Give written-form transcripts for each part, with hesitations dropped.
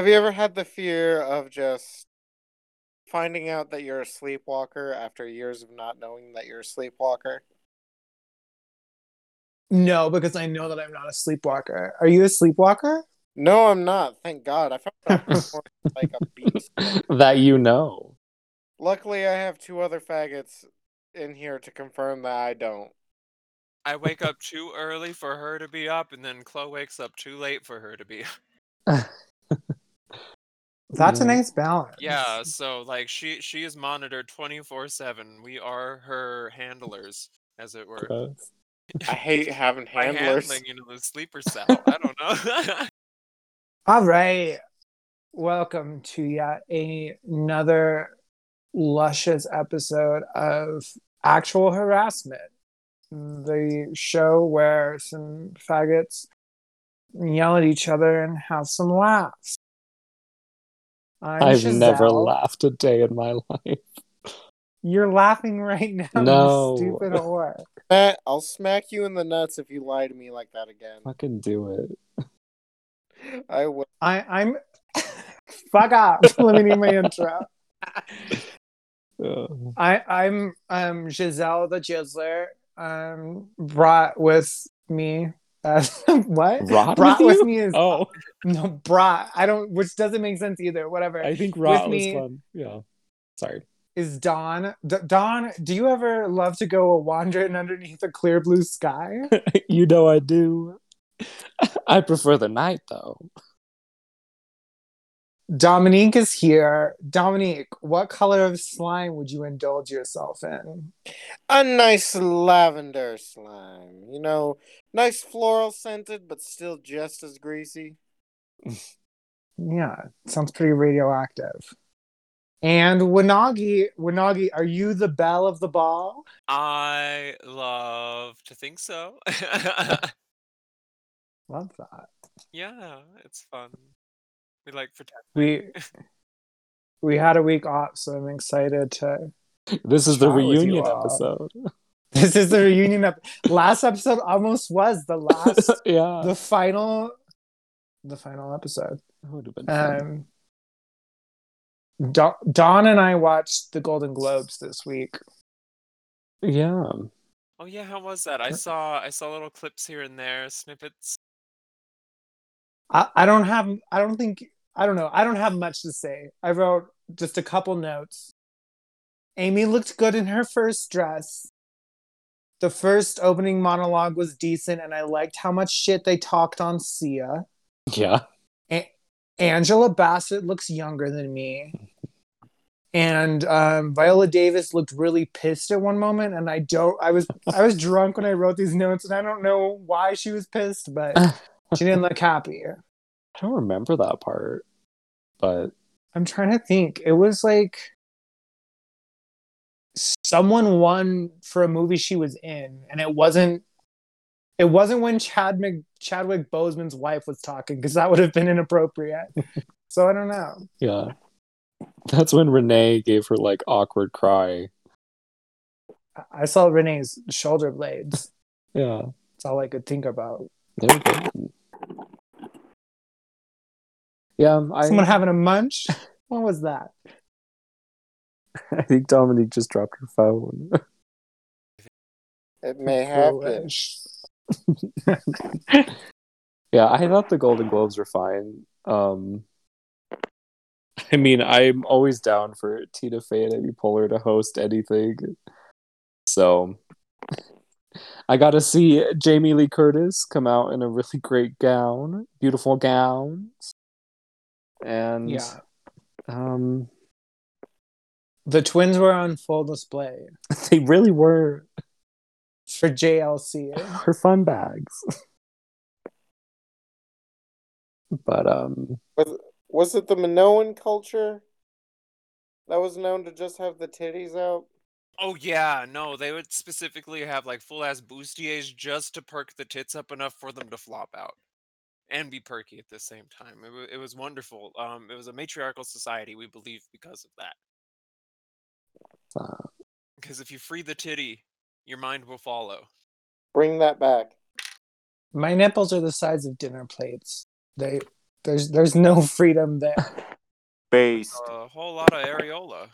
Have you ever had the fear of just finding out that you're a sleepwalker after years of not knowing that you're a sleepwalker? No, because I know that I'm not a sleepwalker. Are you a sleepwalker? No, I'm not. Thank God. I found out like a beast. That you know. Luckily, I have two other faggots in here to confirm that I don't. I wake up too early for her to be up, and then Chloe wakes up too late for her to be up. That's a nice balance. Yeah, so like she is monitored 24/7. We are her handlers, as it were. Gross. I hate having handlers. By handling, you know, the sleeper cell. I don't know. All right. Welcome to yet another luscious episode of Actual Harassment, the show where some faggots yell at each other and have some laughs. I've never laughed a day in my life. You're laughing right now, no. You stupid whore. Matt, I'll smack you in the nuts if you lie to me like that again. Fucking do it. I will. I'm fuck up. Let me do my intro. I'm Giselle the Jizzler. Brought with me. What? Rot brought with me is oh no brought. I don't. Which doesn't make sense either. Whatever. I think rot was fun. Yeah. Sorry. Is Dawn. Dawn, do you ever love to go wandering underneath a clear blue sky? You know I do. I prefer the night, though. Dominique is here. Dominique, what color of slime would you indulge yourself in? A nice lavender slime. You know, nice floral scented, but still just as greasy. Yeah, sounds pretty radioactive. And Wanagi, are you the belle of the ball? I love to think so. Love that. Yeah, it's fun. We like pretend. We had a week off, so I'm excited to. This is the reunion episode. This is the reunion last episode almost was the last. Yeah. The final episode. That would have been fun. Dawn and I watched the Golden Globes this week. Yeah. Oh yeah, how was that? I saw little clips here and there, snippets. I don't have much to say. I wrote just a couple notes. Amy looked good in her first dress. The first opening monologue was decent, and I liked how much shit they talked on Sia. Yeah. Angela Bassett looks younger than me. And Viola Davis looked really pissed at one moment, and I was drunk when I wrote these notes, and I don't know why she was pissed, but she didn't look happy. I don't remember that part, but I'm trying to think. It was like someone won for a movie she was in, and it wasn't when Chadwick Boseman's wife was talking, because that would have been inappropriate. So I don't know. Yeah. That's when Renee gave her like awkward cry. I saw Renee's shoulder blades. Yeah. That's all I could think about. There you go. Yeah. Someone having a munch? What was that? I think Dominique just dropped her phone. It may happen. Yeah, I thought the Golden Globes were fine. I mean, I'm always down for Tina Fey and Amy Poehler to host anything. So I got to see Jamie Lee Curtis come out in a really great gown, beautiful gowns, and yeah, the twins were on full display. They really were. For JLC. Her fun bags. But, was it the Minoan culture that was known to just have the titties out? Oh, yeah. No, they would specifically have, like, full-ass bustiers just to perk the tits up enough for them to flop out. And be perky at the same time. It was wonderful. It was a matriarchal society, we believe, because of that. Because if you free the titty, your mind will follow. Bring that back. My nipples are the size of dinner plates. They There's no freedom there. Based. A whole lot of areola.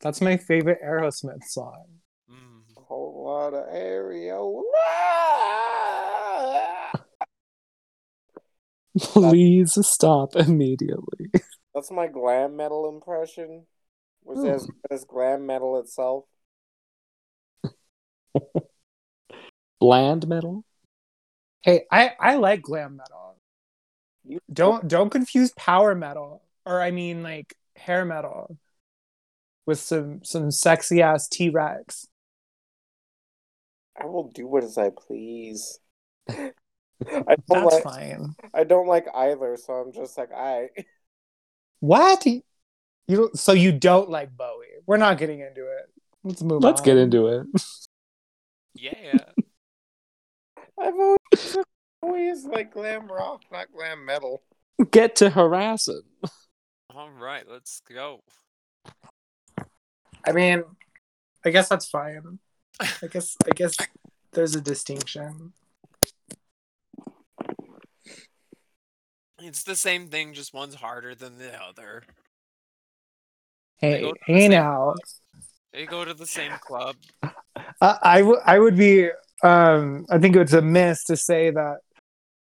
That's my favorite Aerosmith song. A whole lot of areola. Please stop immediately. That's my glam metal impression. Was it as good as glam metal itself? Bland metal? Hey, I like glam metal. Don't confuse power metal, or I mean like hair metal, with some sexy ass T Rex. I will do what as I please. That's fine. I don't like either, so I'm just like What? So you don't like Bowie? We're not getting into it. Let's move on. Let's get into it. Yeah. I've always like glam rock, not glam metal. Get to harassing. All right, let's go. I mean, I guess that's fine. I guess there's a distinction. It's the same thing, just one's harder than the other. Hey now. They go to the same club. I would be... I think it's amiss to say that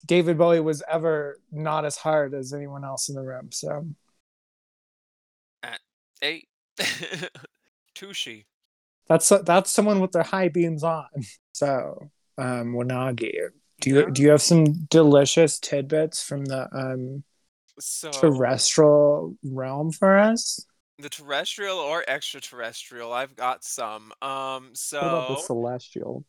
David Bowie was ever not as hard as anyone else in the room. So, hey, Tushy. That's someone with their high beams on. So, Wanagi, do you have some delicious tidbits from the terrestrial realm for us? The terrestrial or extraterrestrial? I've got some. What about the celestial?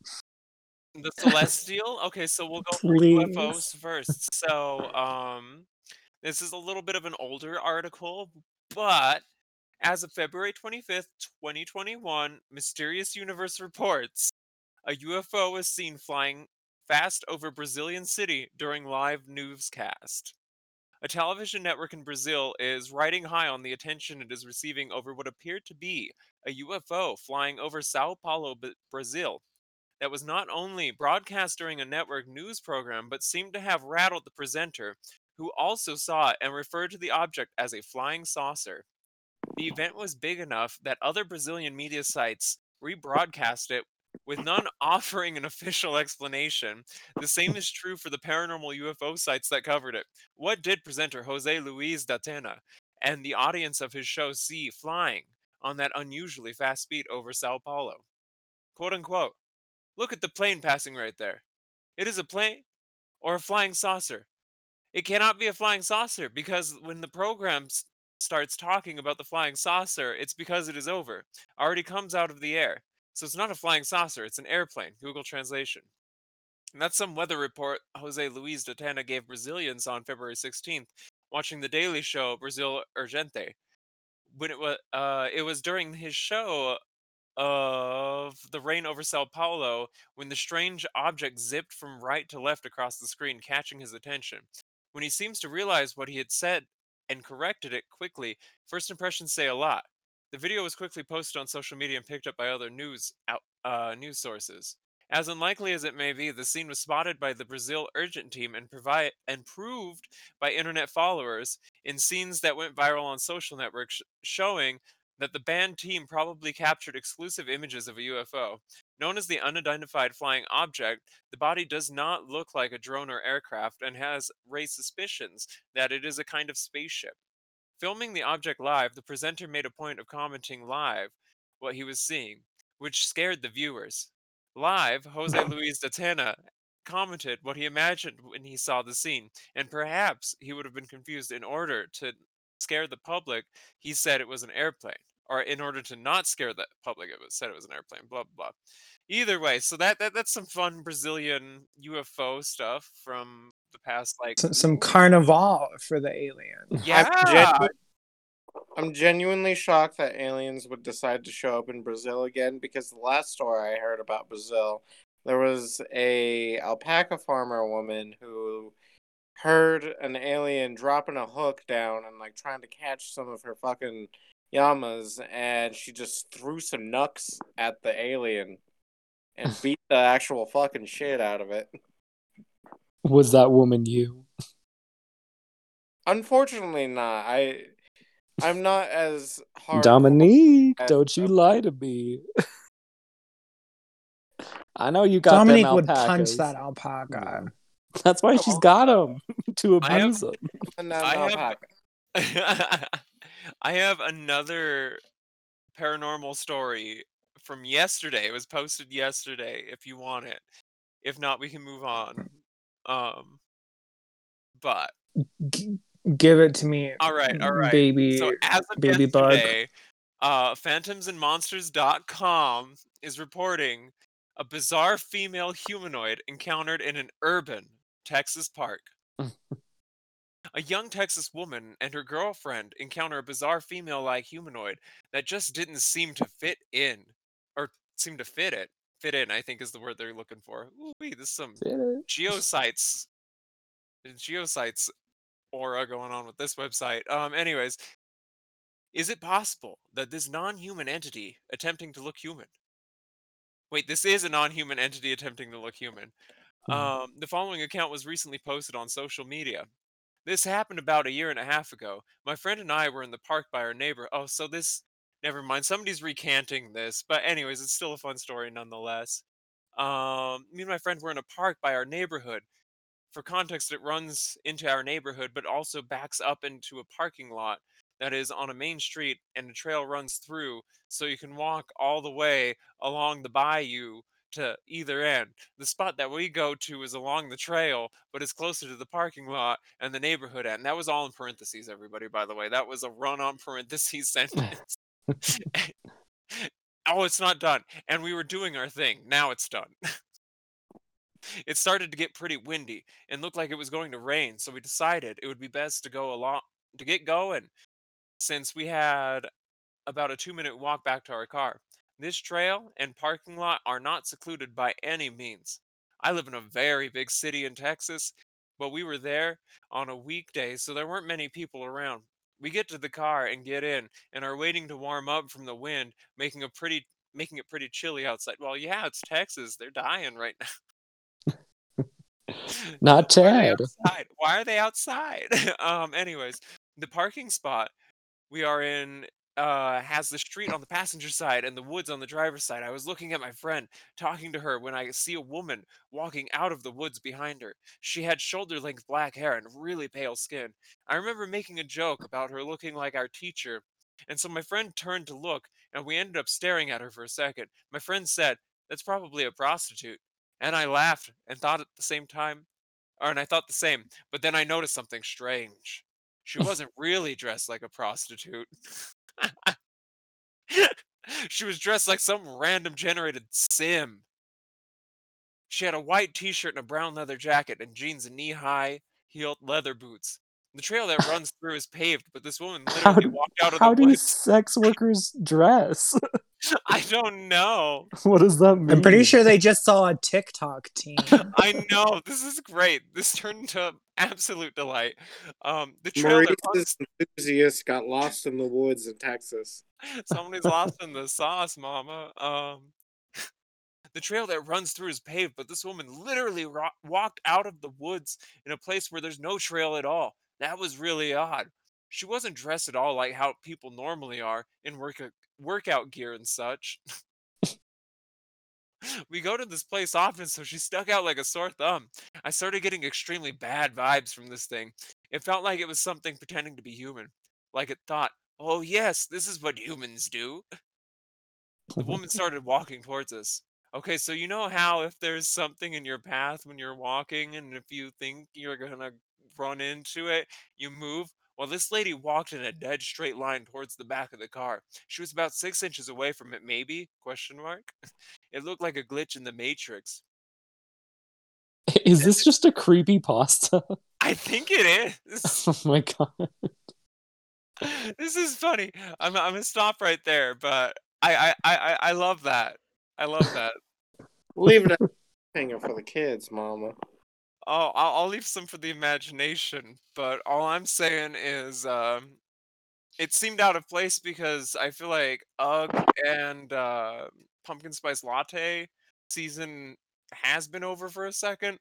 The celestial? Okay, so we'll go for UFOs first. So, this is a little bit of an older article, but as of February 25th, 2021, Mysterious Universe reports a UFO was seen flying fast over Brazilian city during live newscast. A television network in Brazil is riding high on the attention it is receiving over what appeared to be a UFO flying over Sao Paulo, Brazil, that was not only broadcast during a network news program, but seemed to have rattled the presenter, who also saw it and referred to the object as a flying saucer. The event was big enough that other Brazilian media sites rebroadcast it, with none offering an official explanation. The same is true for the paranormal UFO sites that covered it. What did presenter José Luís Datena and the audience of his show see flying on that unusually fast speed over Sao Paulo? Quote unquote, look at the plane passing right there. It is a plane or a flying saucer. It cannot be a flying saucer because when the program starts talking about the flying saucer, it's because it is over, already comes out of the air. So it's not a flying saucer, it's an airplane. Google translation. And that's some weather report José Luís Datena gave Brazilians on February 16th, watching the daily show Brazil Urgente. When it was during his show of the rain over Sao Paulo when the strange object zipped from right to left across the screen, catching his attention. When he seems to realize what he had said and corrected it quickly, first impressions say a lot. The video was quickly posted on social media and picked up by other news sources. As unlikely as it may be, the scene was spotted by the Brazil Urgent team and proved by internet followers in scenes that went viral on social networks, showing that the band team probably captured exclusive images of a UFO. Known as the unidentified flying object, the body does not look like a drone or aircraft and has raised suspicions that it is a kind of spaceship. Filming the object live, the presenter made a point of commenting live what he was seeing, which scared the viewers. Live, José Luís Datena commented what he imagined when he saw the scene, and perhaps he would have been confused. In order to scare the public, he said it was an airplane. Or in order to not scare the public, said it was an airplane, blah, blah, blah. Either way, so that's some fun Brazilian UFO stuff from the past, like some carnival for the alien. Yeah, I'm genuinely shocked that aliens would decide to show up in Brazil again, because the last story I heard about Brazil, there was a alpaca farmer woman who heard an alien dropping a hook down and like trying to catch some of her fucking llamas, and she just threw some nuts at the alien and beat the actual fucking shit out of it. Was that woman you? Unfortunately not. I'm not as hard. Dominique, don't you lie to me. I know you got Dominique them alpacas. Would punch that alpaca. That's why she's got him to abuse him. I have another paranormal story from yesterday. It was posted yesterday if you want it. If not, we can move on. But give it to me. All right. Baby. So as of baby yesterday, phantomsandmonsters.com is reporting a bizarre female humanoid encountered in an urban Texas park. A young Texas woman and her girlfriend encounter a bizarre female-like humanoid that just didn't seem to fit in, or seem to fit it. Fit in, I think, is the word they're looking for. Ooh, wait, there's some geosites aura going on with this website. Anyways, is it possible that this non-human entity attempting to look human? Wait, this is a non-human entity attempting to look human. The following account was recently posted on social media. This happened about a year and a half ago. My friend and I were in the park by our neighbor. Oh, so this... Never mind, somebody's recanting this. But anyways, it's still a fun story nonetheless. Me and my friend were in a park by our neighborhood. For context, it runs into our neighborhood, but also backs up into a parking lot that is on a main street, and a trail runs through, so you can walk all the way along the bayou to either end. The spot that we go to is along the trail, but it's closer to the parking lot and the neighborhood end. That was all in parentheses, everybody, by the way. That was a run-on parentheses sentence. Oh, it's not done. And we were doing our thing. Now it's done. It started to get pretty windy and looked like it was going to rain, so we decided it would be best to go along to get going, since we had about a 2-minute walk back to our car. This trail and parking lot are not secluded by any means. I live in a very big city in Texas, but we were there on a weekday, so there weren't many people around. We get to the car and get in, and are waiting to warm up from the wind, making it pretty chilly outside. Well, yeah, it's Texas. They're dying right now. Not Ted. Why are they outside? Anyways, the parking spot we are in has the street on the passenger side and the woods on the driver's side. I was looking at my friend, talking to her, when I see a woman walking out of the woods behind her. She had shoulder-length black hair and really pale skin. I remember making a joke about her looking like our teacher, and so my friend turned to look, and we ended up staring at her for a second. My friend said, "That's probably a prostitute," and I laughed and thought the same, but then I noticed something strange. She wasn't really dressed like a prostitute. She was dressed like some random generated sim. She had a white t-shirt and a brown leather jacket and jeans and knee-high heeled leather boots. The trail that runs through is paved, but this woman literally walked out of the woods. How do sex workers dress? I don't know. What does that mean? I'm pretty sure they just saw a TikTok team. I know. This is great. This turned to absolute delight. The trail Maurice's enthusiast got lost in the woods in Texas. Somebody's lost in the sauce, mama. The trail that runs through is paved, but this woman literally walked out of the woods in a place where there's no trail at all. That was really odd. She wasn't dressed at all like how people normally are, in workout gear and such. We go to this place often, so she stuck out like a sore thumb. I started getting extremely bad vibes from this thing. It felt like it was something pretending to be human. Like it thought, oh yes, this is what humans do. The woman started walking towards us. Okay, so you know how if there's something in your path when you're walking, and if you think you're gonna run into it, you move. Well, this lady walked in a dead straight line towards the back of the car. She was about 6 inches away from it, maybe? ? It looked like a glitch in the Matrix. Is this just a creepy pasta? I think it is. Oh my god. This is funny. I'm gonna stop right there, but I love that. I love that. Leave it hanging for the kids, mama. Oh, I'll leave some for the imagination, but all I'm saying is it seemed out of place because I feel like Ugg and Pumpkin Spice Latte season has been over for a second.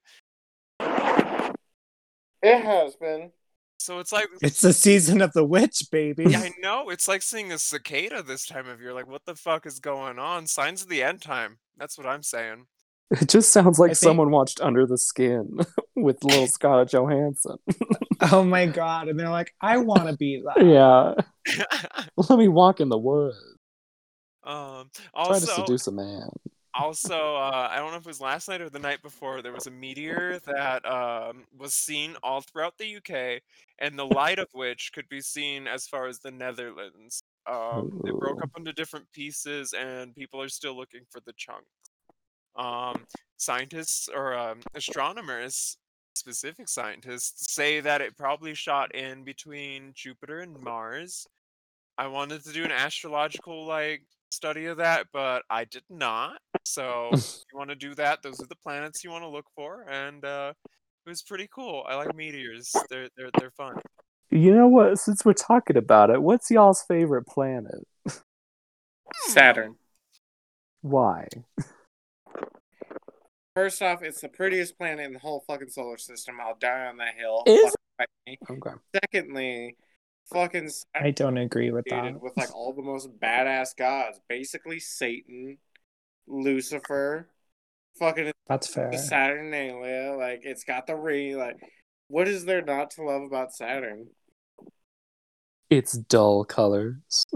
It has been. So it's like... It's the season of the witch, baby. Yeah, I know. It's like seeing a cicada this time of year. Like, what the fuck is going on? Signs of the end time. That's what I'm saying. It just sounds like someone watched Under the Skin with little Scarlett Johansson. Oh my god. And they're like, I want to be that. Yeah. Let me walk in the woods. Also, try to seduce a man. Also, I don't know if it was last night or the night before, there was a meteor that was seen all throughout the UK, and the light of which could be seen as far as the Netherlands. It broke up into different pieces, and people are still looking for the chunks. Scientists or astronomers, specific scientists, say that it probably shot in between Jupiter and Mars. I wanted to do an astrological study of that, but I did not. So if you want to do that, those are the planets you want to look for, and it was pretty cool. I like meteors; they're fun. You know what? Since we're talking about it, what's y'all's favorite planet? Saturn. Why? First off, it's the prettiest planet in the whole fucking solar system. I'll die on that hill. Okay. Secondly, fucking Saturn, I don't agree with that. With all the most badass gods, basically Satan, Lucifer, fucking that's fair. Saturnalia, it's got the ring. What is there not to love about Saturn? It's dull colors.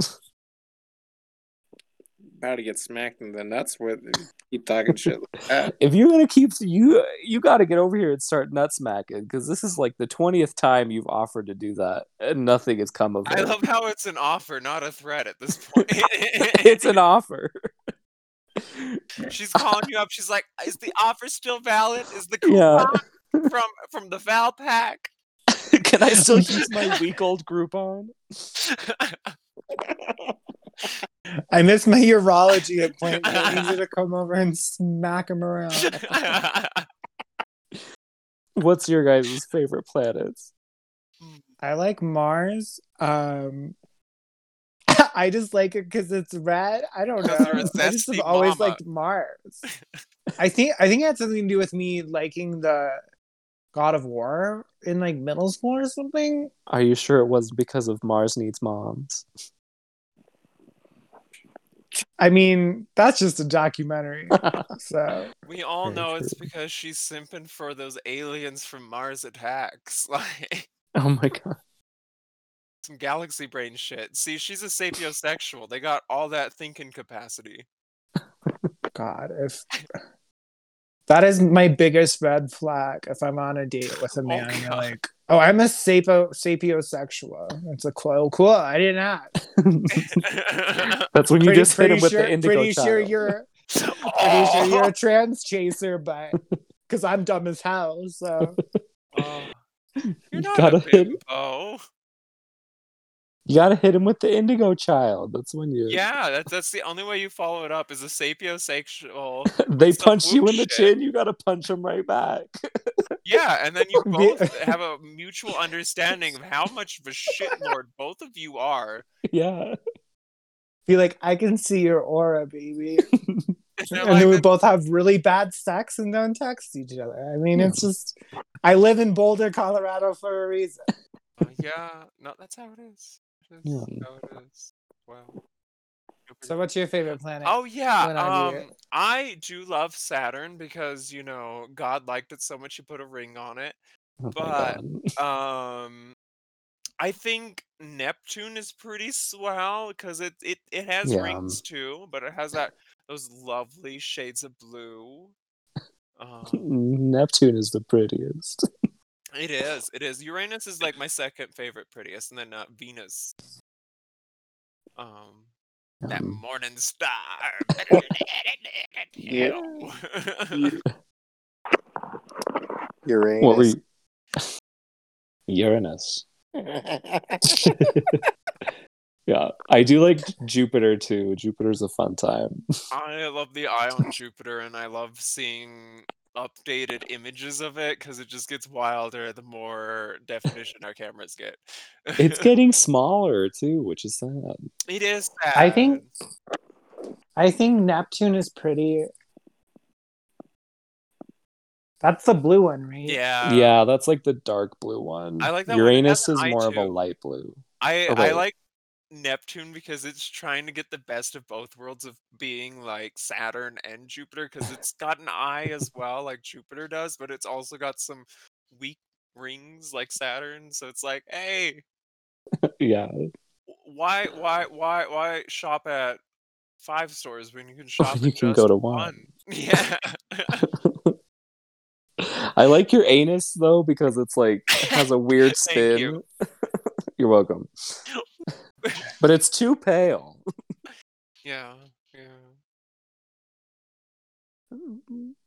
How to get smacked in the nuts with and keep talking shit like that. If you're gonna keep you gotta get over here and start nut smacking, because this is the 20th time you've offered to do that and nothing has come of it. I love how it's an offer, not a threat at this point. It's an offer. She's calling you up, she's like, is the offer still valid? Is the coupon from the Val Pack? Can I still use my week old Groupon? I miss my urology appointment. I need you to come over and smack him around. What's your guys' favorite planets? I like Mars. I just like it because it's red. I don't know. I just have always liked Mars. I think it had something to do with me liking the God of War in middle school or something. Are you sure it was because of Mars Needs Moms? I mean, that's just a documentary. So we all know it's because she's simping for those aliens from Mars Attacks. Oh my god, some galaxy brain shit. See, she's a sapiosexual. They got all that thinking capacity. God, if that is my biggest red flag, if I'm on a date with a man, and you're like, "Oh, I'm a sapiosexual." It's cool. I didn't ask. That's when you just hit him with the indigo. Pretty sure you're a trans chaser, but because I'm dumb as hell, so you're not gotta hit him. Oh, you gotta hit him with the indigo child. That's when you. Yeah, that's the only way you follow it up is a sapiosexual. They punch you in the chin. You gotta punch him right back. Yeah, and then you both have a mutual understanding of how much of a shitlord both of you are. Yeah. Be like, I can see your aura, baby. And then we both have really bad sex and don't text each other. I mean, it's just, I live in Boulder, Colorado for a reason. Yeah, no, that's how it is. How it is. Wow. So what's your favorite planet? Oh, yeah. I do love Saturn because, God liked it so much he put a ring on it. Oh, but I think Neptune is pretty swell because it has rings too, but it has those lovely shades of blue. Neptune is the prettiest. It is. It is. Uranus is my second favorite prettiest, and then Venus. That morning star. Yeah. Uranus. What were you? Uranus. Yeah, I do like Jupiter too. Jupiter's a fun time. I love the eye on Jupiter, and I love seeing updated images of it because it just gets wilder the more definition our cameras get. It's getting smaller too, which is sad. It is sad. I think Neptune is pretty. That's the blue one, right? Yeah. Yeah, that's like the dark blue one. I like that Uranus one. Is more of a light blue. I like Neptune because it's trying to get the best of both worlds of being like Saturn and Jupiter, because it's got an eye as well, like Jupiter does, but it's also got some weak rings like Saturn. So it's like, hey, yeah, why shop at 5 stores when you can shop? You can go to one. Yeah. I like your anus though, because it's like it has a weird spin. You. You're welcome. But it's too pale. Yeah.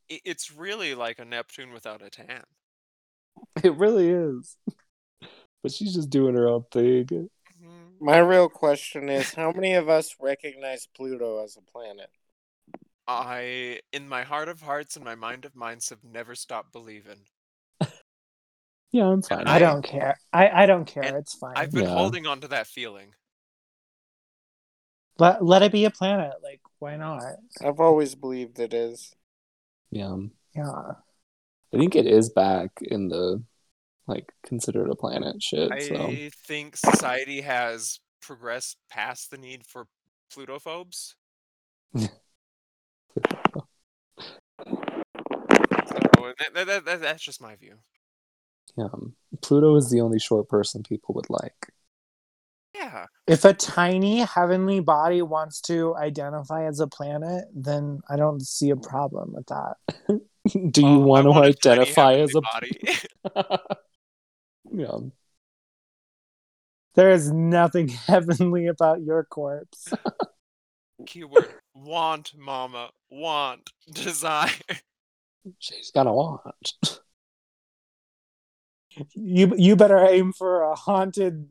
It's really like a Neptune without a tan. It really is. But she's just doing her own thing. My real question is, how many of us recognize Pluto as a planet? I, in my heart of hearts and my mind of minds, have never stopped believing. Yeah, I'm fine. I don't care. I don't care. It's fine. I've been holding on to that feeling. Let it be a planet. Like, why not? I've always believed it is. Yeah. Yeah. I think it is back in the, like, considered a planet shit. I think society has progressed past the need for Plutophobes. So, that's just my view. Yeah. Pluto is the only short person people would like. Yeah. If a tiny heavenly body wants to identify as a planet, then I don't see a problem with that. Do you want to identify as a body? Yeah. There is nothing heavenly about your corpse. Keyword: want, mama. Want. Desire. She's got to want. You better aim for a haunted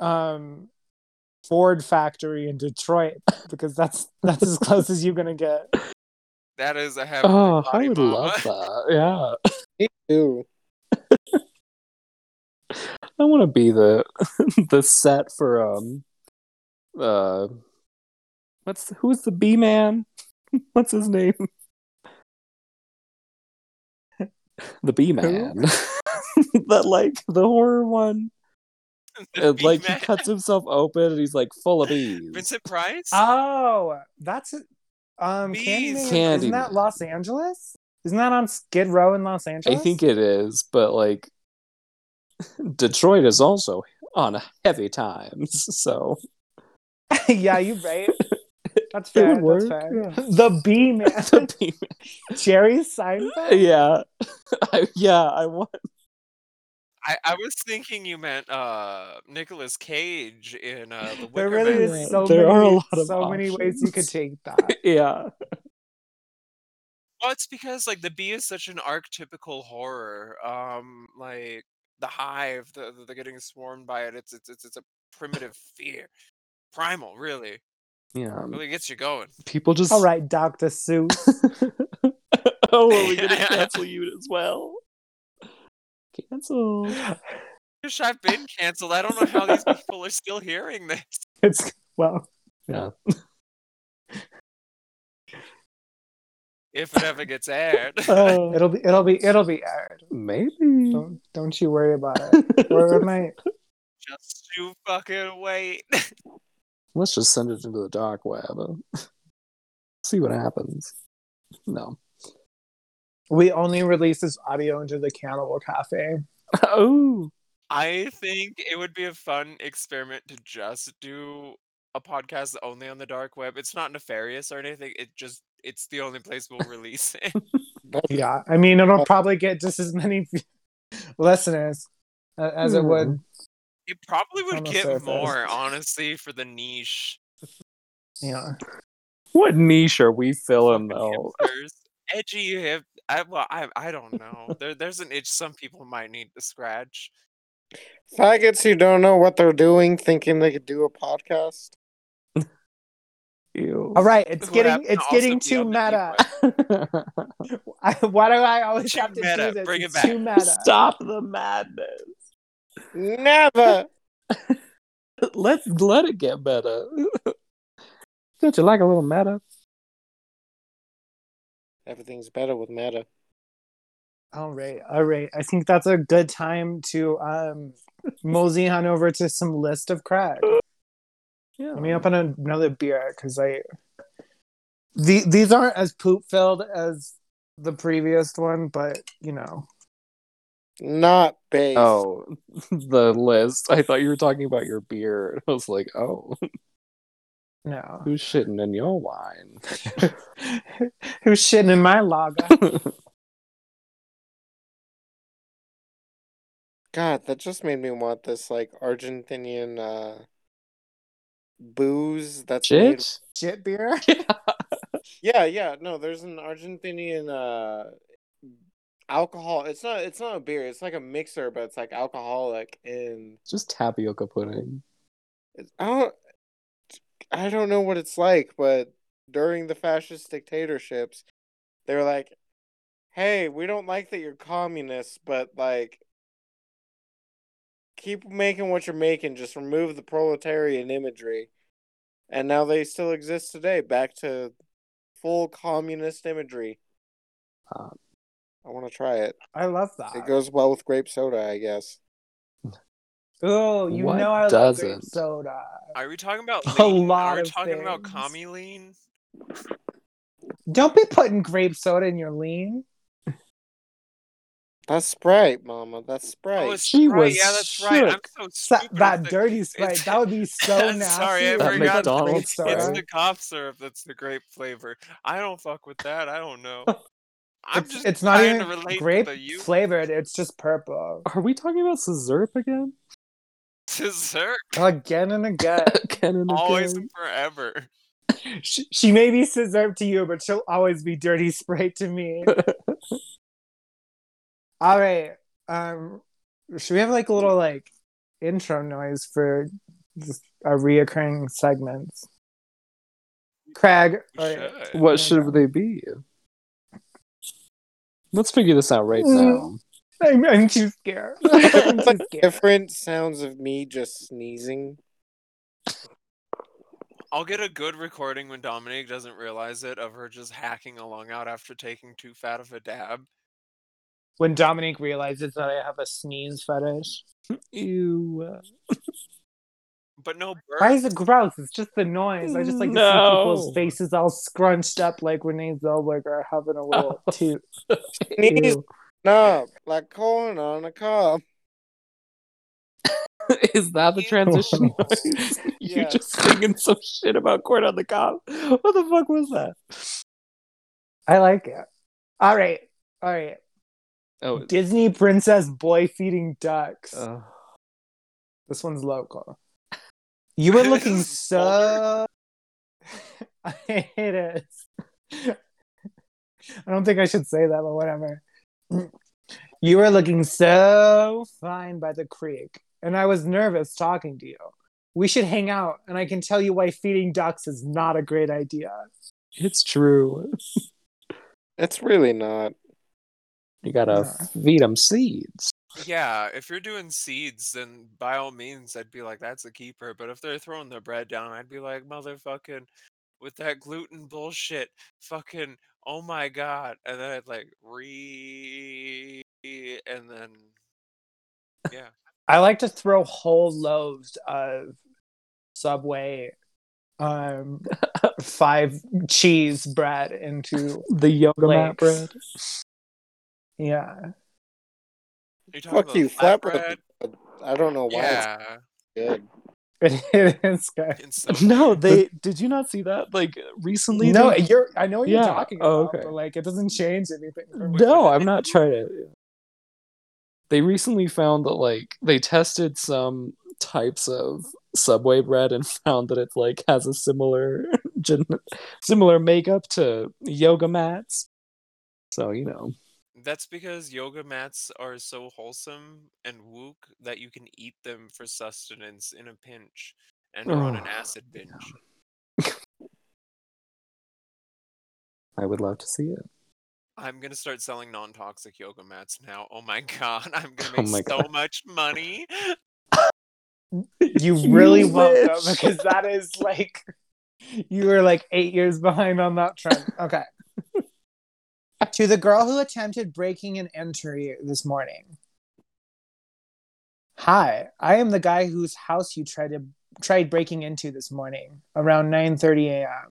Ford factory in Detroit, because that's as close as you're gonna get. That is a heavenly body, I would mama. Love that. Yeah, me too. I want to be the set for who's the bee man? What's his name? The bee man. That like the horror one, and, like, he cuts himself open and he's like full of bees. Vincent Price? Oh, that's it. Candyman. Isn't that Los Angeles? Isn't that on Skid Row in Los Angeles? I think it is, but like Detroit is also on heavy times, so yeah, you're right. That's fair. That's fair. Yeah. The bee man. The bee man. Jerry Seinfeld. Yeah, I want. I was thinking you meant Nicolas Cage in The Wicker Man. There really is so many ways you could take that. Yeah. Well, it's because like the bee is such an archetypical horror. Like the hive, the getting swarmed by it. It's a primitive fear, primal, really. Yeah, really gets you going. People just all right, Dr. Seuss. Oh, are we gonna cancel you as well? Cancel. I wish I've been canceled. I don't know how these people are still hearing this. It's well, yeah. If it ever gets aired, it'll be aired. Maybe. Don't you worry about it. Where am I? Just you fucking wait. Let's just send it into the dark web. See what happens. No. We only release this audio into the Cannibal Cafe. Oh. I think it would be a fun experiment to just do a podcast only on the dark web. It's not nefarious or anything. It's the only place we'll release it. Yeah. I mean, it'll probably get just as many listeners as it would. It probably would get more, honestly, for the niche. Yeah. What niche are we filling, though? Edgy hip. I don't know. There's an itch some people might need to scratch. Faggots who don't know what they're doing, thinking they could do a podcast. Ew. All right, it's getting too meta. Why do I always have to do this? Bring it back. Too meta. Stop the madness. Never. Let it get better. Don't you like a little meta? Everything's better with meta. All right. I think that's a good time to mosey on over to some list of crack. Yeah. Let me open another beer because these aren't as poop filled as the previous one, but you know, not based. Oh, the list. I thought you were talking about your beer. I was like, oh. No. Who's shitting in your wine? Who's shitting in my lager? God, that just made me want this, like, Argentinian booze that's shit beer? Yeah. No, there's an Argentinian alcohol. It's not a beer. It's like a mixer, but it's, like, alcoholic. And it's just tapioca pudding. I don't know what it's like, but during the fascist dictatorships, they were like, hey, we don't like that you're communists, but, like, keep making what you're making. Just remove the proletarian imagery. And now they still exist today. Back to full communist imagery. I want to try it. I love that. It goes well with grape soda, I guess. Oh, I love grape soda. Are we talking about lean? Are we talking about commie lean? Don't be putting grape soda in your lean. That's Sprite, Mama. That's Sprite. Oh, she was. Yeah, that's shook. Right. I'm so stupid. That dirty Sprite. That would be so nasty. Sorry, I forgot. It's the cough syrup. That's the grape flavor. I don't fuck with that. I don't know. It's not even grape flavored. It's just purple. Are we talking about Szzurp again? Szzurp. Again and again. Always and forever. She may be Szzurp to you, but she'll always be dirty Sprite to me. All right. Should we have like a little like intro noise for just our reoccurring segments? Craig, what should they be? Let's figure this out right now. I'm too scared. Different sounds of me just sneezing. I'll get a good recording when Dominique doesn't realize it of her just hacking along out after taking too fat of a dab. When Dominique realizes that I have a sneeze fetish. Ew. But no burps. Why is it gross? It's just the noise. I just like to see people's faces all scrunched up like Renee Zellweger having a little toot. Sneeze up like corn on a cob. Is that the transition noise? You're just singing some shit about corn on the cob. What the fuck was that? I like it. All right. Oh, Disney princess boy feeding ducks. This one's local. You were looking so... I hate it. I don't think I should say that, but whatever. You were looking so fine by the creek, and I was nervous talking to you. We should hang out, and I can tell you why feeding ducks is not a great idea. It's true. It's really not. You gotta feed them seeds. Yeah, if you're doing seeds, then by all means, I'd be like, that's a keeper. But if they're throwing their bread down, I'd be like, motherfucking, with that gluten bullshit, fucking, oh my god. And then I'd like, and then, yeah. I like to throw whole loaves of Subway 5 cheese bread into the yoga mat bread. Yeah. Fuck you, flatbread. I don't know why. Yeah. It's good. It is good. No, did you not see that? Like recently. No, I know what you're talking about. Oh, okay. But like, it doesn't change anything. No, I've not tried it. They recently found that like they tested some types of Subway bread and found that it like has a similar makeup to yoga mats. So you know. That's because yoga mats are so wholesome and wook that you can eat them for sustenance in a pinch and on an acid binge. Yeah. I would love to see it. I'm going to start selling non-toxic yoga mats now. Oh my god, I'm going to make so much money. You really want them because that is like... You were like 8 years behind on that trend. Okay. To the girl who attempted breaking and entry this morning. Hi, I am the guy whose house you tried breaking into this morning around 9:30 a.m.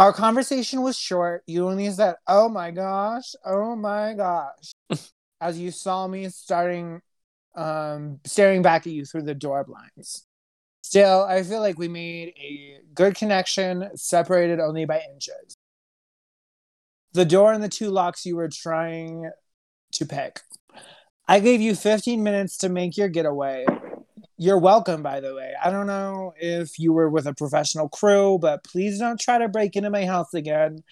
Our conversation was short. You only said, oh my gosh," as you saw me staring back at you through the door blinds. Still, I feel like we made a good connection, separated only by inches. The door and the two locks you were trying to pick. I gave you 15 minutes to make your getaway. You're welcome, by the way. I don't know if you were with a professional crew, but please don't try to break into my house again.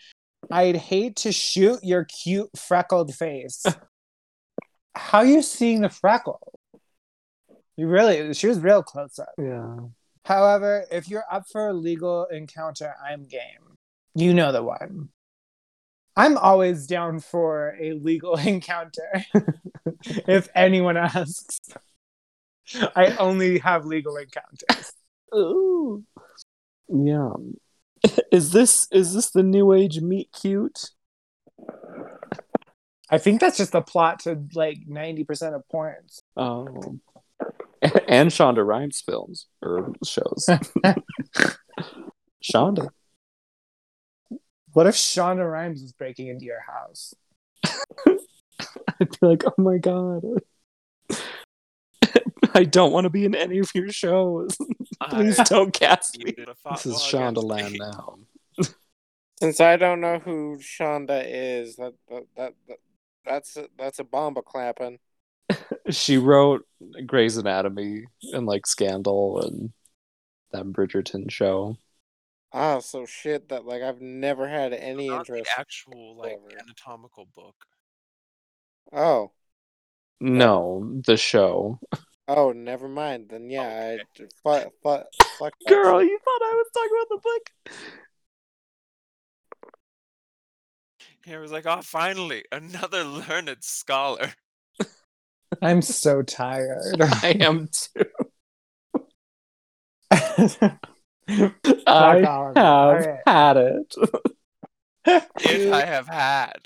I'd hate to shoot your cute freckled face. How are you seeing the freckle? She was real close up. Yeah. However, if you're up for a legal encounter, I'm game. You know the one. I'm always down for a legal encounter. If anyone asks. I only have legal encounters. Ooh. Yeah. Is this the new age meet cute? I think that's just the plot to like 90% of porns. Oh. And Shonda Rhimes films or shows. Shonda. What if Shonda Rhimes was breaking into your house? I'd be like, oh my god. I don't want to be in any of your shows. Please don't cast me. This is Shonda Land now. Since I don't know who Shonda is, that's a bomba clapping. She wrote Grey's Anatomy and like Scandal and that Bridgerton show. Ah, so shit that like I've never had any interest. The actual like anatomical book. Oh. No, the show. Oh, never mind. Then yeah, oh, okay. Fuck that. Girl, you thought I was talking about the book? Yeah, I was like, oh, finally, another learned scholar. I'm so tired. I am too. I have had.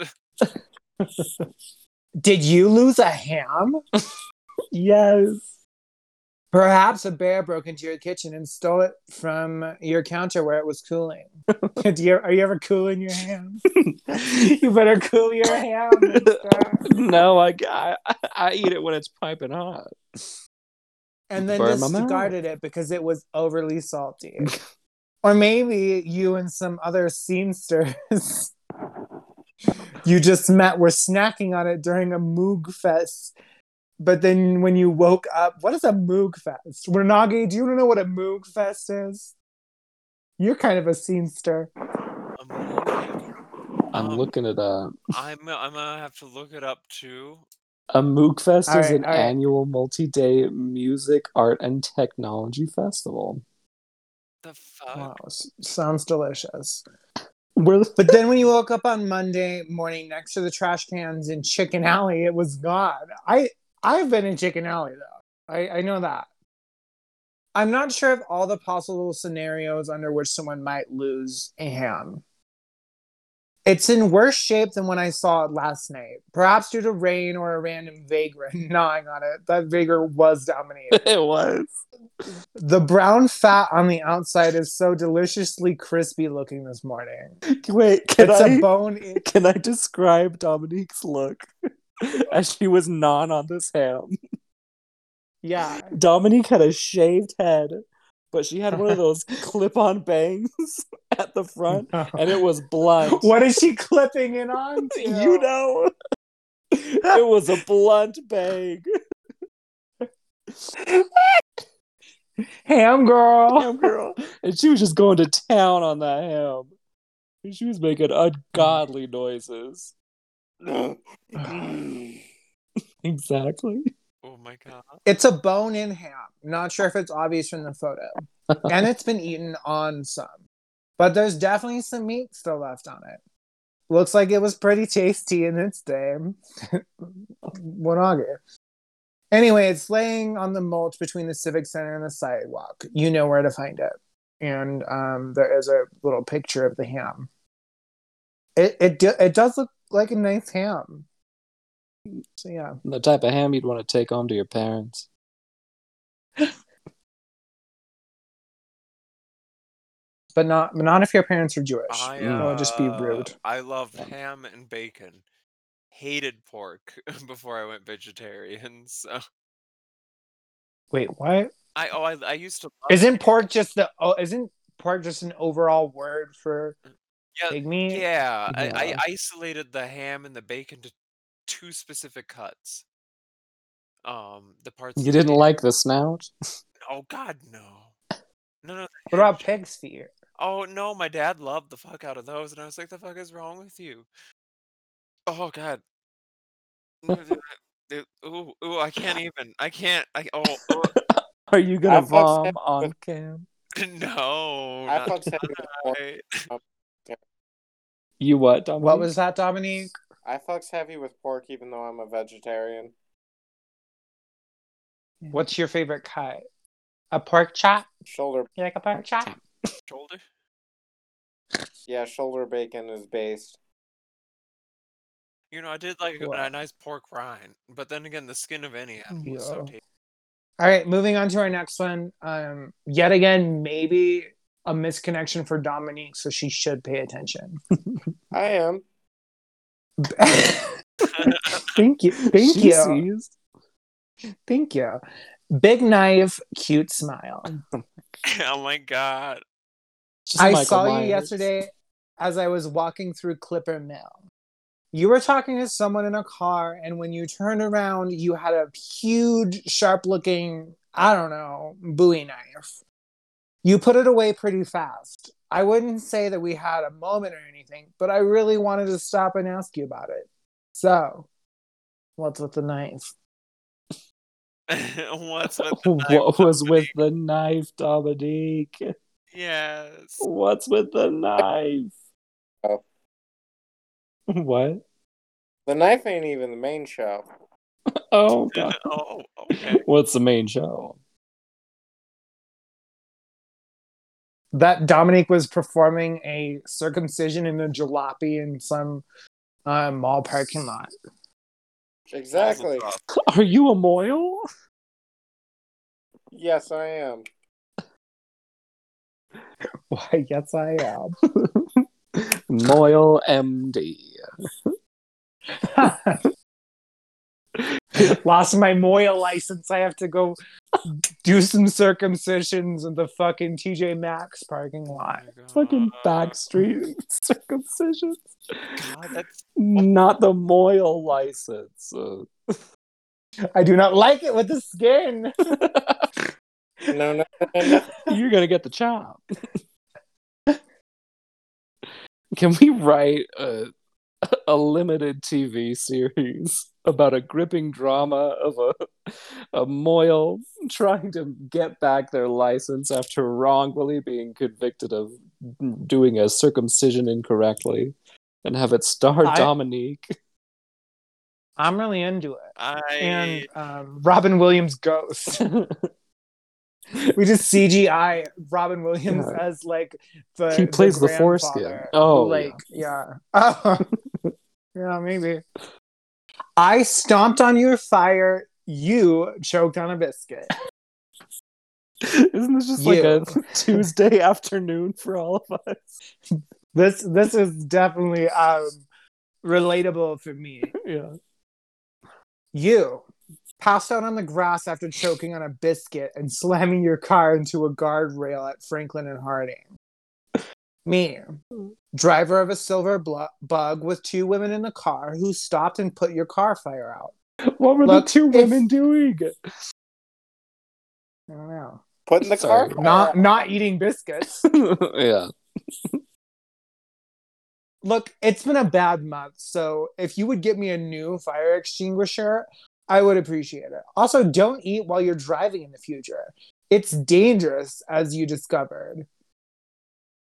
Did you lose a ham? Yes. Perhaps a bear broke into your kitchen and stole it from your counter where it was cooling. Are you ever cooling your ham? You better cool your ham. No, I eat it when it's piping hot. And then discarded it because it was overly salty. Or maybe you and some other seamsters you just met were snacking on it during a Moogfest. But then when you woke up, what is a Moogfest? Renage, do you know what a Moogfest is? You're kind of a seamster. I'm looking it up. I'm going to have to look it up too. A Moogfest is an annual multi-day music, art, and technology festival. The fuck? Wow, sounds delicious. But then when you woke up on Monday morning next to the trash cans in Chicken Alley, it was gone. I've been in Chicken Alley, though. I know that. I'm not sure of all the possible scenarios under which someone might lose a ham. It's in worse shape than when I saw it last night. Perhaps due to rain or a random vagrant gnawing on it. That vagrant was dominated. It was. The brown fat on the outside is so deliciously crispy looking this morning. Wait, can I describe Dominique's look? As she was gnawing on this ham. Yeah. Dominique had a shaved head, but she had one of those clip-on bangs at the front, and it was blunt. What is she clipping it on to? You know. It was a blunt bang. Ham girl. Ham girl. And she was just going to town on that ham. And she was making ungodly noises. Exactly. Oh my god. It's a bone-in ham. Not sure if it's obvious from the photo. And it's been eaten on some. But there's definitely some meat still left on it. Looks like it was pretty tasty in its day. Anyway, it's laying on the mulch between the Civic Center and the sidewalk. You know where to find it. And there is a little picture of the ham. It does look like a nice ham. So yeah, the type of ham you'd want to take home to your parents. But not if your parents are Jewish. It'll just be rude. I loved ham and bacon. Hated pork before I went vegetarian. So wait, what? I used to. Isn't pork just an overall word for pig meat? Yeah, yeah. I isolated the ham and the bacon to two specific cuts. The parts you didn't like the snout. Oh God, no. What about pig's feet? Oh no, my dad loved the fuck out of those, and I was like, "The fuck is wrong with you?" Oh God. Ooh, I can't even. Are you gonna bomb on cam? No. You what? Dominique? What was that, Dominique? I fucks heavy with pork, even though I'm a vegetarian. What's your favorite cut? A pork chop? Shoulder. You like a pork chop? Shoulder? Yeah, shoulder bacon is based. You know, I did like a nice pork rind, but then again, the skin of any animal is so tasty. All right, moving on to our next one. Yet again, maybe a misconnection for Dominique, so she should pay attention. I am. Thank you. Thank you. Big knife, cute smile. Oh my God. I saw you yesterday as I was walking through Clipper Mill. You were talking to someone in a car, and when you turned around, you had a huge, sharp-looking, Bowie knife. You put it away pretty fast. I wouldn't say that we had a moment or anything, but I really wanted to stop and ask you about it. So, what's with the knife? What was with the knife, Dominique? Yes. What's with the knife? Oh. What? The knife ain't even the main show. Oh, God. Oh, okay. What's the main show? That Dominique was performing a circumcision in a jalopy in some mall parking lot. Exactly. Are you a moil? Yes, I am. Why, yes, I am. Moyle MD. Lost my Moyle license. I have to go do some circumcisions in the fucking TJ Maxx parking lot. Fucking backstreet circumcisions. God, that's... Not the Moyle license. I do not like it with the skin. No. You're going to get the chop. Can we write a limited TV series about a gripping drama of a moil trying to get back their license after wrongfully being convicted of doing a circumcision incorrectly, and have it star Dominique? I'm really into it. And Robin Williams' ghost. We just CGI Robin Williams as like the he plays the foreskin. Oh, like yeah, maybe. I stomped on your fire. You choked on a biscuit. Isn't this just like a Tuesday afternoon for all of us? This is definitely relatable for me. Yeah, you. Passed out on the grass after choking on a biscuit and slamming your car into a guardrail at Franklin and Harding. Me, driver of a silver bug with two women in the car who stopped and put your car fire out. What were the two women doing? I don't know. Putting the car fire out. Not eating biscuits. Yeah. Look, it's been a bad month, so if you would get me a new fire extinguisher, I would appreciate it. Also, don't eat while you're driving in the future. It's dangerous, as you discovered.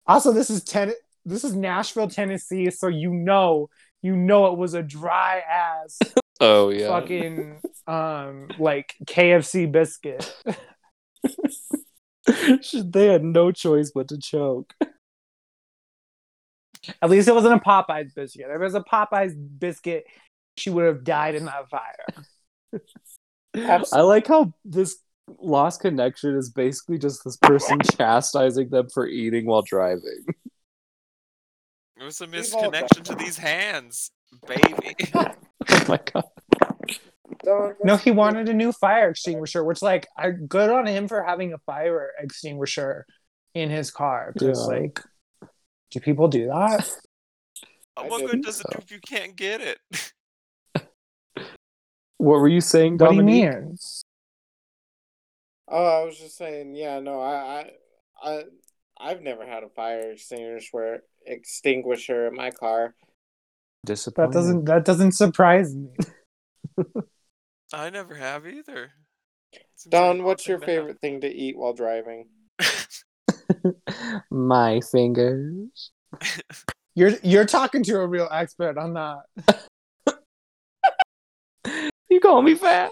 Also, this is Nashville, Tennessee, so you know it was a dry ass fucking like KFC biscuit. They had no choice but to choke. At least it wasn't a Popeye's biscuit. If it was a Popeye's biscuit, she would have died in that fire. Absolutely. I like how this Lost Connection is basically just this person chastising them for eating while driving. It was a misconnection to these hands, baby. Oh my god. No, he wanted a new fire extinguisher, which, like, good on him for having a fire extinguisher in his car. Because, yeah. Like, do people do that? What good does it do if you can't get it? What were you saying, Dominique? What do you mean? Oh, I was just saying, yeah, no, I've never had a fire extinguisher in my car. Disappointing. That doesn't surprise me. I never have either. Don, what's your favorite thing to eat while driving? My fingers. You're talking to a real expert on that. You calling me fat?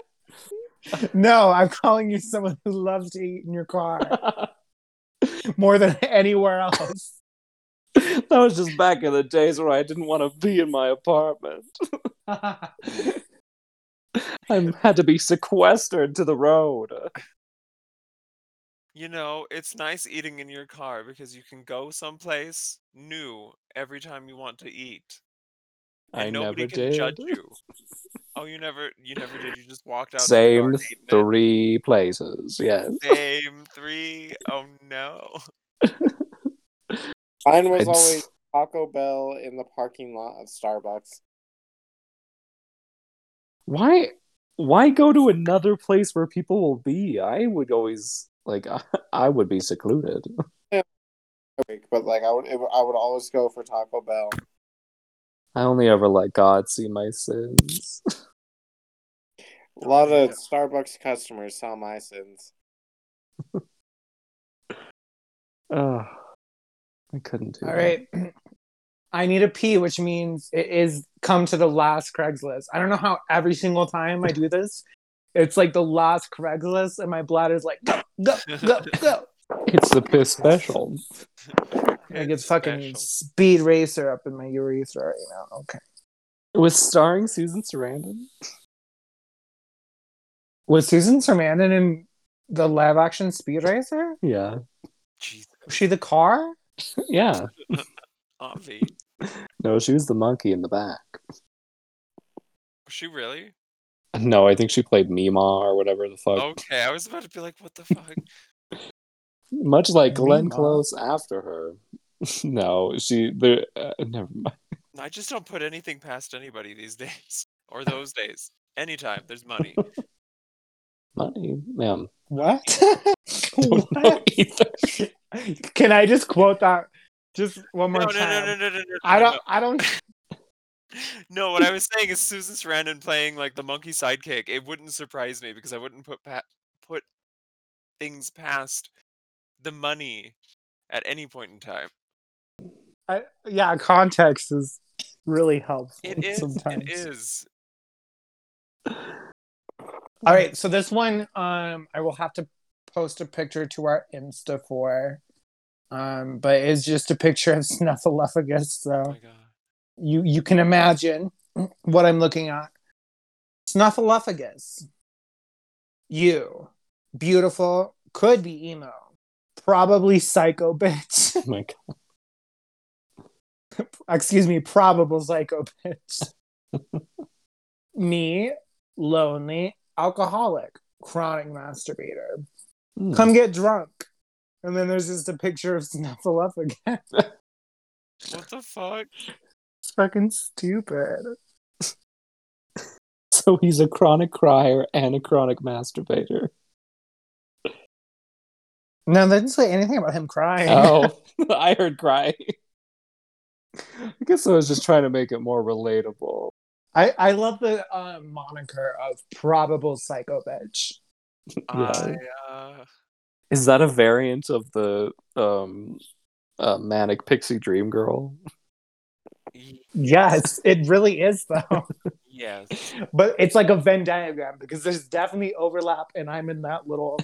No, I'm calling you someone who loves to eat in your car more than anywhere else. That was just back in the days where I didn't want to be in my apartment. I had to be sequestered to the road. You know, it's nice eating in your car because you can go someplace new every time you want to eat. And nobody never can judge you. Oh, you never did. You just walked out. Same three places. Yes. Same three. Oh no. Mine was always Taco Bell in the parking lot of Starbucks. Why go to another place where people will be? I would always I would be secluded. Yeah. But I would always go for Taco Bell. I only ever let God see my sins. A lot of Starbucks customers saw my sins. I couldn't do that. All right. I need a pee, which means it is come to the last Craigslist. I don't know how every single time I do this, it's like the last Craigslist, and my bladder's like, go, go, go, go. It's the piss special. Like it's fucking Speed Racer up in my urethra right now. Okay. It was starring Susan Sarandon. Was Susan Sarandon in the live action Speed Racer? Yeah. Jesus. Was she the car? Yeah. Obvi. No, she was the monkey in the back. Was she really? No, I think she played Mima or whatever the fuck. Okay, I was about to be like, what the fuck? Much like Glenn Close after her. No, never mind. I just don't put anything past anybody these days. Or those days. Anytime. There's money. Money? Ma'am. What? Don't know either. Can I just quote that just one more time? No. I don't... No, what I was saying is Susan Sarandon playing like the monkey sidekick. It wouldn't surprise me because I wouldn't put things past the money at any point in time. Context is really helpful. It is sometimes. All right, so this one, I will have to post a picture to our Insta for, but it's just a picture of Snuffleupagus. So oh my God. You can imagine what I'm looking at. Snuffleupagus, you beautiful, could be emo. Probably psycho bitch. Oh my god. Excuse me, probable psycho bitch. Me, lonely, alcoholic, chronic masturbator. Come get drunk. And then there's just a picture of Snuffleupagus. What the fuck? It's fucking stupid. So he's a chronic crier and a chronic masturbator. No, they didn't say anything about him crying. Oh, I heard crying. I guess I was just trying to make it more relatable. I love the moniker of probable psycho bitch. Is that a variant of the manic pixie dream girl? Yes, it really is, though. Yes. But it's like a Venn diagram because there's definitely overlap, and I'm in that little...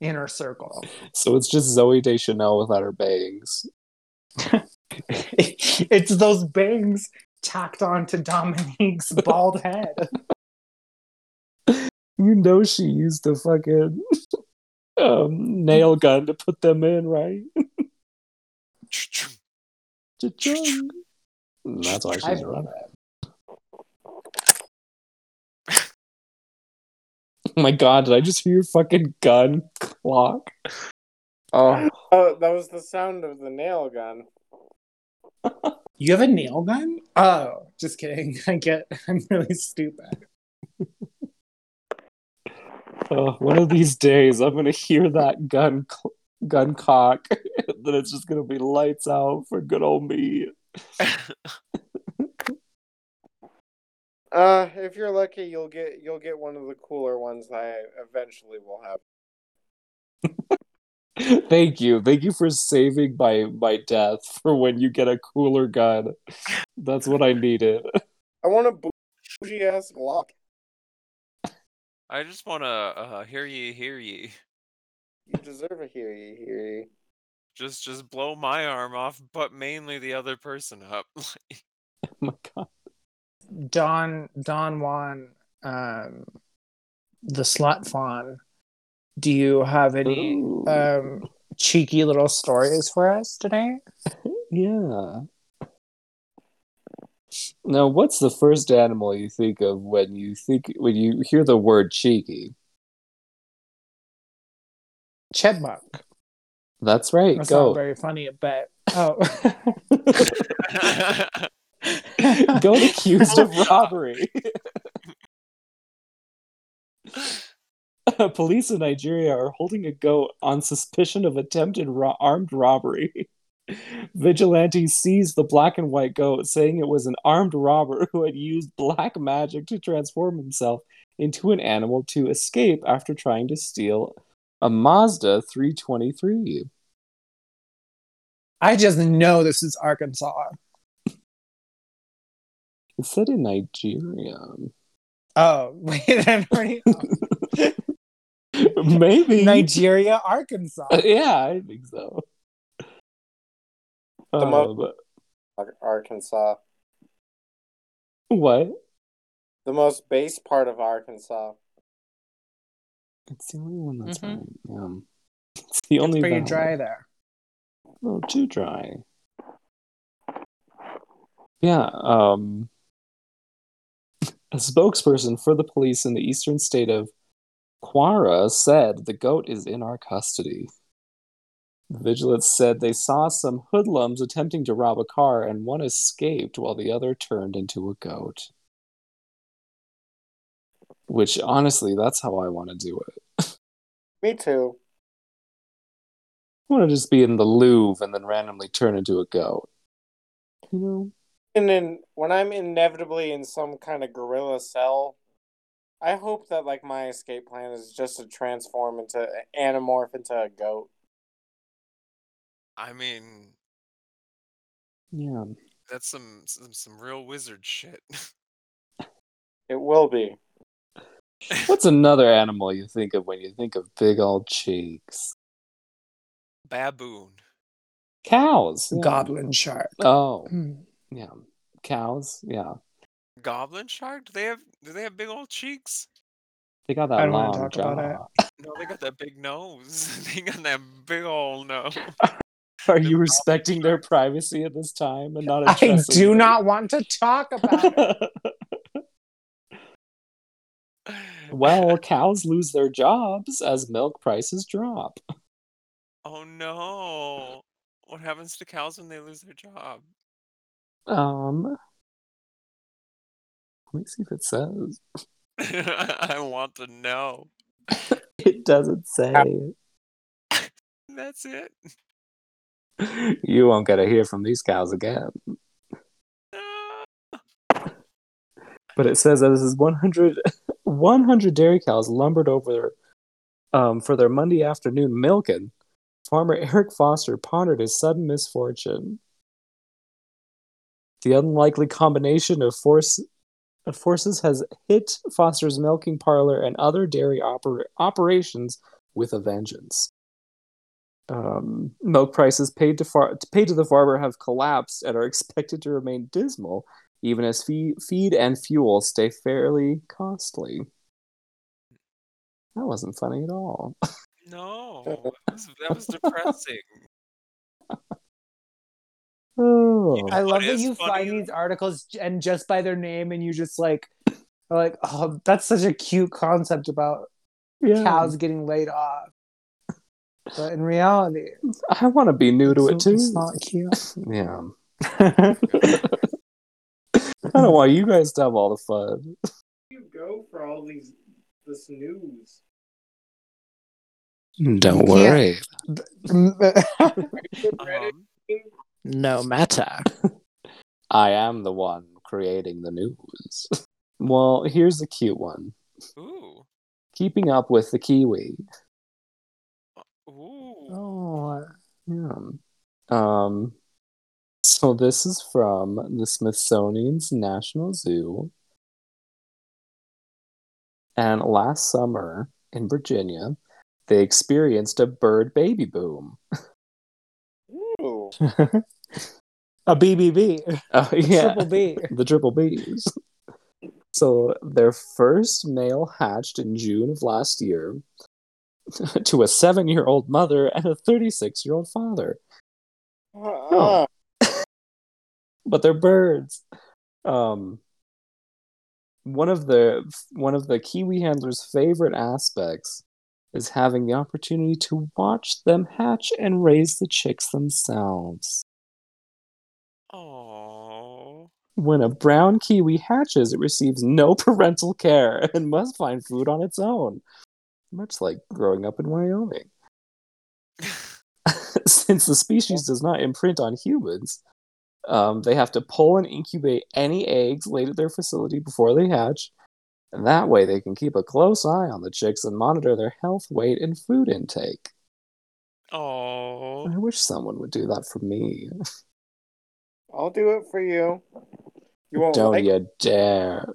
inner circle. So it's just Zooey Deschanel without her bangs. It's those bangs tacked on to Dominique's bald head. You know she used a fucking nail gun to put them in, right? That's why she's around that. Oh my god, did I just hear your fucking gun clock? Oh, that was the sound of the nail gun. You have a nail gun? Oh, just kidding. I'm really stupid. One of these days, I'm going to hear that gun cock, and then it's just going to be lights out for good old me. If you're lucky, you'll get one of the cooler ones that I eventually will have. Thank you for saving my death for when you get a cooler gun. That's what I needed. I want a bougie ass Glock. I just want to hear ye. You deserve a hear ye. Just blow my arm off, but mainly the other person up. Oh my god. Don Juan, the Slut Fawn, do you have any cheeky little stories for us today? Yeah. Now, what's the first animal you think of when you hear the word cheeky? Chipmunk. That's right. That's not very funny, but Goat accused of robbery. Police in Nigeria are holding a goat on suspicion of attempted armed robbery. Vigilantes seized the black and white goat, saying it was an armed robber who had used black magic to transform himself into an animal to escape after trying to steal a Mazda 323. I just know this is Arkansas. It said in Nigeria. Oh, wait, I'm already... Maybe. Nigeria, Arkansas. Yeah, I think so. Arkansas. What? The most base part of Arkansas. It's the only one that's right. It's the only one. It's pretty dry there. A little too dry. Yeah, A spokesperson for the police in the eastern state of Kwara said the goat is in our custody. Vigilance said they saw some hoodlums attempting to rob a car and one escaped while the other turned into a goat. Which, honestly, that's how I want to do it. Me too. I want to just be in the Louvre and then randomly turn into a goat. You know? And then, when I'm inevitably in some kind of gorilla cell, I hope that, like, my escape plan is just to anamorph into a goat. I mean... Yeah. That's some real wizard shit. It will be. What's another animal you think of when you think of big old cheeks? Baboon. Cows. Yeah. Goblin shark. Oh. Yeah, cows. Yeah, goblin shark. Do they have big old cheeks? They got that. I don't long want to talk about it. No, they got that big nose. They got that big old nose. Are you respecting their privacy at this time and not? I do not want to talk about it. Well, cows lose their jobs as milk prices drop. Oh no! What happens to cows when they lose their job? Let me see if it says. I want to know. It doesn't say. That's it. You won't get to hear from these cows again. But it says that this is 100 dairy cows lumbered over for their Monday afternoon milking. Farmer Eric Foster pondered his sudden misfortune. The unlikely combination of forces has hit Foster's milking parlor and other dairy operations with a vengeance. milk prices paid to the farmer have collapsed and are expected to remain dismal, even as feed and fuel stay fairly costly. That wasn't funny at all. No, that was depressing. Oh, you know, I love that you find these articles and just by their name, and you just are like, oh, that's such a cute concept about cows getting laid off. But in reality, I want to be new to it too. It's not cute. Yeah. I don't want you guys to have all the fun. You go for all this news. Don't worry. No matter. I am the one creating the news. Well, here's a cute one. Ooh. Keeping up with the kiwi. Ooh. Oh, yeah. So this is from the Smithsonian's National Zoo. And last summer in Virginia, they experienced a bird baby boom. Ooh. A BBB. Triple B. The triple Bs. So their first male hatched in June of last year to a 7-year-old mother and a 36-year-old father. Oh. But they're birds. One of the kiwi handler's favorite aspects is having the opportunity to watch them hatch and raise the chicks themselves. Aww. When a brown kiwi hatches, it receives no parental care and must find food on its own, much like growing up in Wyoming. Since the species does not imprint on humans, they have to pull and incubate any eggs laid at their facility before they hatch. And that way they can keep a close eye on the chicks and monitor their health, weight, and food intake. Oh, I wish someone would do that for me. I'll do it for you. You won't. Don't you dare.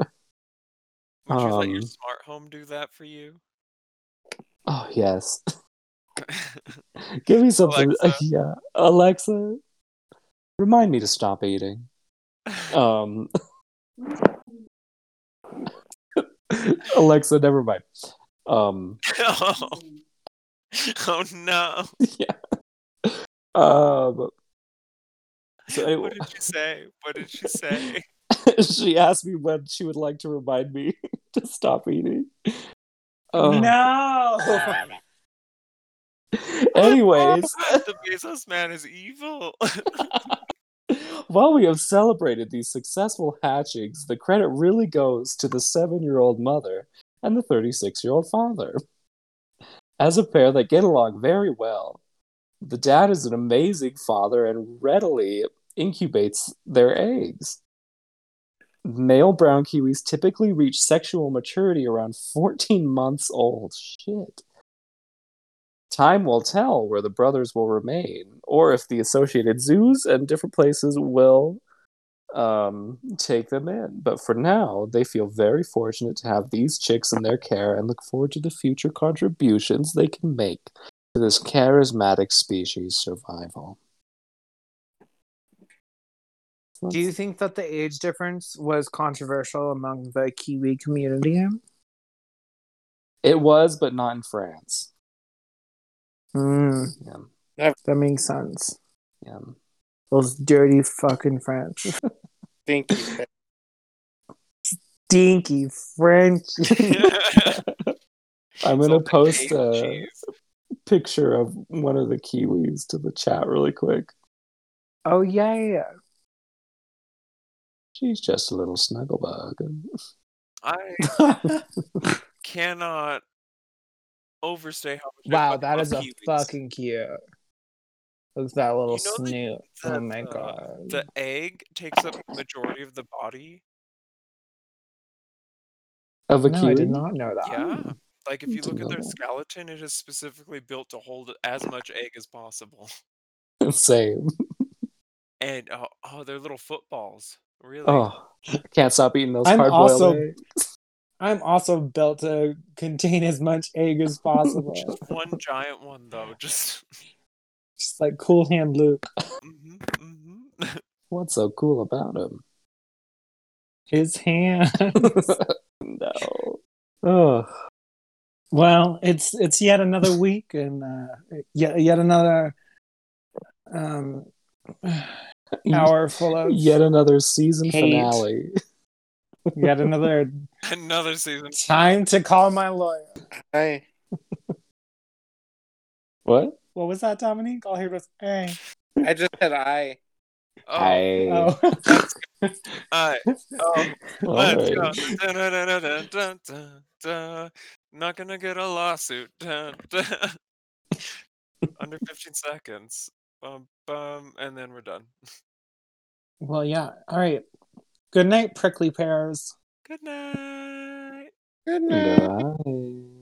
Would you let your smart home do that for you? Oh, yes. Give me something. Alexa. Yeah. Alexa, remind me to stop eating. Alexa, never mind. Oh no. Yeah. So anyway. What did she say? She asked me when she would like to remind me to stop eating. No. Anyways, the Bezos man is evil. While we have celebrated these successful hatchings, the credit really goes to the 7-year-old mother and the 36-year-old father. As a pair, they get along very well. The dad is an amazing father and readily incubates their eggs. Male brown kiwis typically reach sexual maturity around 14 months old. Shit. Time will tell where the brothers will remain, or if the associated zoos and different places will take them in. But for now, they feel very fortunate to have these chicks in their care and look forward to the future contributions they can make to this charismatic species' survival. Do you think that the age difference was controversial among the Kiwi community? It was, but not in France. Mm. Yeah. That makes sense. Yeah. Those dirty fucking French. Stinky French. Stinky French. I'm going to post a picture of one of the Kiwis to the chat really quick. Oh, yeah. She's just a little snugglebug. I cannot overstay how much. Wow, that is a Kiwis. Fucking cute. Look at that little snoot. Oh my god. The egg takes up the majority of the body. Of a kiwi? I did not know that. Yeah. Like if you look at their skeleton, it is specifically built to hold as much egg as possible. Same. And they're little footballs. Really? Oh, I can't stop eating those hard-boiled eggs. I'm also built to contain as much egg as possible. Just one giant one, though. Just Just like Cool Hand Luke. What's so cool about him? His hands. No. Oh. Well, it's yet another week and yet another hour full of yet another season hate. Finale. Yet another season. Time to call my lawyer. Hey. What was that, Dominique? All I heard was hey. I just said I. Oh. Oh. Alright. Let's go. Dun, dun, dun, dun, dun, dun, dun. Not gonna get a lawsuit. Dun, dun. Under 15 seconds. And then we're done. Well, yeah. Alright. Good night, prickly pears. Good night. Good night.